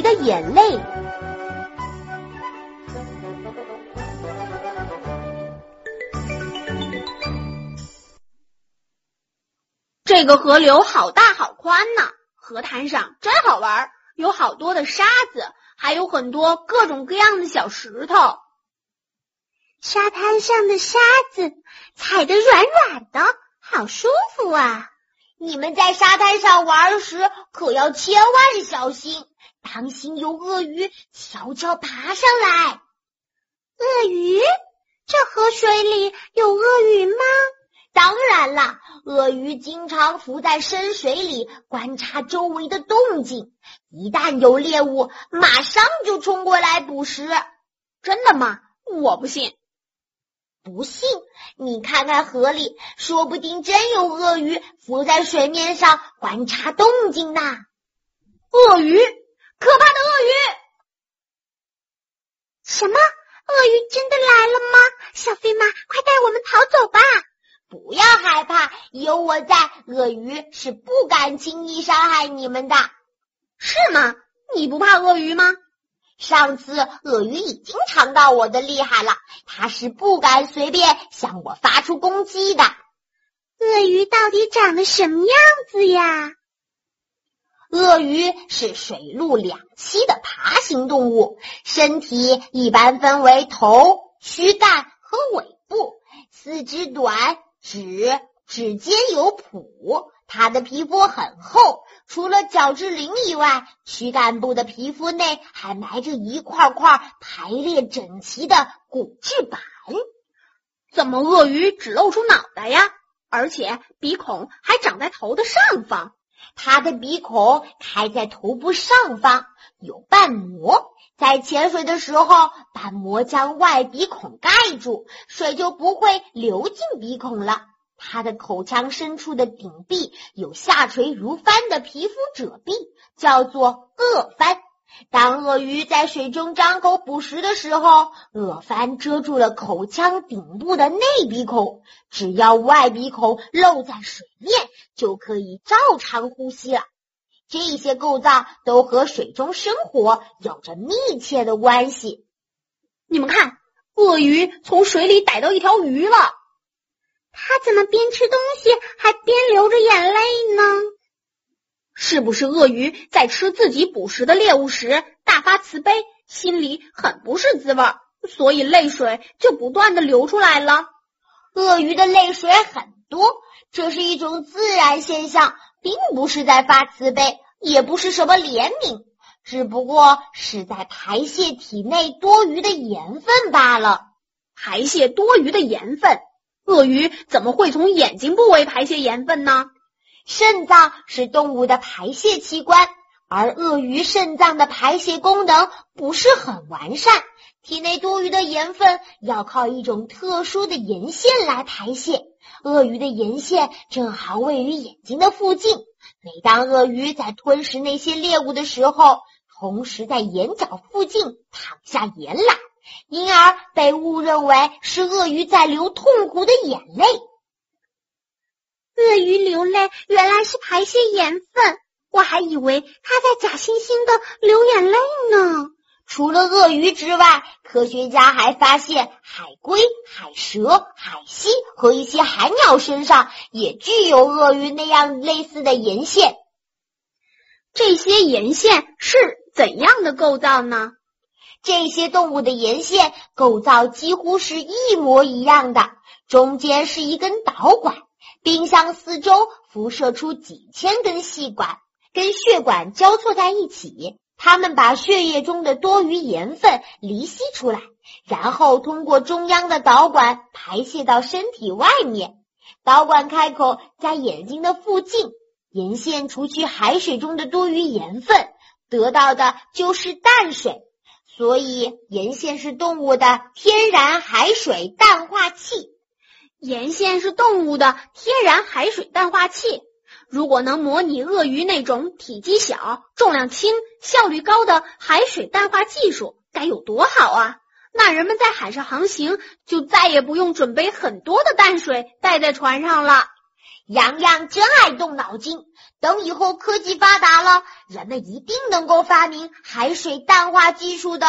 鱼的眼泪。这个河流好大好宽呢，河滩上真好玩，有好多的沙子，还有很多各种各样的小石头。沙滩上的沙子踩得软软的，好舒服啊！你们在沙滩上玩时可要千万是小心，当心有鳄鱼悄悄爬上来。鳄鱼？这河水里有鳄鱼吗？当然啦，鳄鱼经常浮在深水里观察周围的动静，一旦有猎物马上就冲过来捕食。真的吗？我不信。不信？你看看河里，说不定真有鳄鱼浮在水面上观察动静呢。鳄鱼？可怕的鳄鱼！什么？鳄鱼真的来了吗？小飞妈，快带我们逃走吧！不要害怕，有我在，鳄鱼是不敢轻易伤害你们的。是吗？你不怕鳄鱼吗？上次鳄鱼已经尝到我的厉害了，它是不敢随便向我发出攻击的。鳄鱼到底长得什么样子呀？鳄鱼是水陆两栖的爬行动物，身体一般分为头、躯干和尾部，四肢短，指尖有蹼。它的皮肤很厚，除了角质鳞以外，躯干部的皮肤内还埋着一块块排列整齐的骨质板。怎么鳄鱼只露出脑袋呀？而且鼻孔还长在头的上方。它的鼻孔开在头部上方，有瓣膜，在潜水的时候，瓣膜将外鼻孔盖住，水就不会流进鼻孔了。它的口腔深处的顶壁有下垂如帆的皮肤褶壁，叫做颚帆。当鳄鱼在水中张口捕食的时候，颚帆遮住了口腔顶部的内鼻孔，只要外鼻孔露在水面，就可以照常呼吸了。这些构造都和水中生活有着密切的关系。你们看，鳄鱼从水里逮到一条鱼了。他怎么边吃东西还边流着眼泪呢？是不是鳄鱼在吃自己捕食的猎物时大发慈悲，心里很不是滋味，所以泪水就不断的流出来了？鳄鱼的泪水很多，这是一种自然现象，并不是在发慈悲，也不是什么怜悯，只不过是在排泄体内多余的盐分罢了。排泄多余的盐分？鳄鱼怎么会从眼睛部位排泄盐分呢？肾脏是动物的排泄器官，而鳄鱼肾脏的排泄功能不是很完善，体内多余的盐分要靠一种特殊的盐腺来排泄。鳄鱼的盐腺正好位于眼睛的附近，每当鳄鱼在吞食那些猎物的时候，同时在眼角附近淌下盐来，因而被误认为是鳄鱼在流痛苦的眼泪。鳄鱼流泪原来是排泄盐分，我还以为它在假惺惺的流眼泪呢。除了鳄鱼之外，科学家还发现海龟、海蛇、海蜥和一些海鸟身上也具有鳄鱼那样类似的盐腺。这些盐腺是怎样的构造呢？这些动物的盐腺构造几乎是一模一样的，中间是一根导管，并向四周辐射出几千根细管，跟血管交错在一起。它们把血液中的多余盐分离析出来，然后通过中央的导管排泄到身体外面。导管开口在眼睛的附近，盐腺除去海水中的多余盐分，得到的就是淡水。所以盐腺是动物的天然海水淡化器。盐腺是动物的天然海水淡化器。如果能模拟鳄鱼那种体积小、重量轻、效率高的海水淡化技术，该有多好啊！那人们在海上航行，就再也不用准备很多的淡水带在船上了。洋洋真爱动脑筋，等以后科技发达了，人们一定能够发明海水淡化技术的。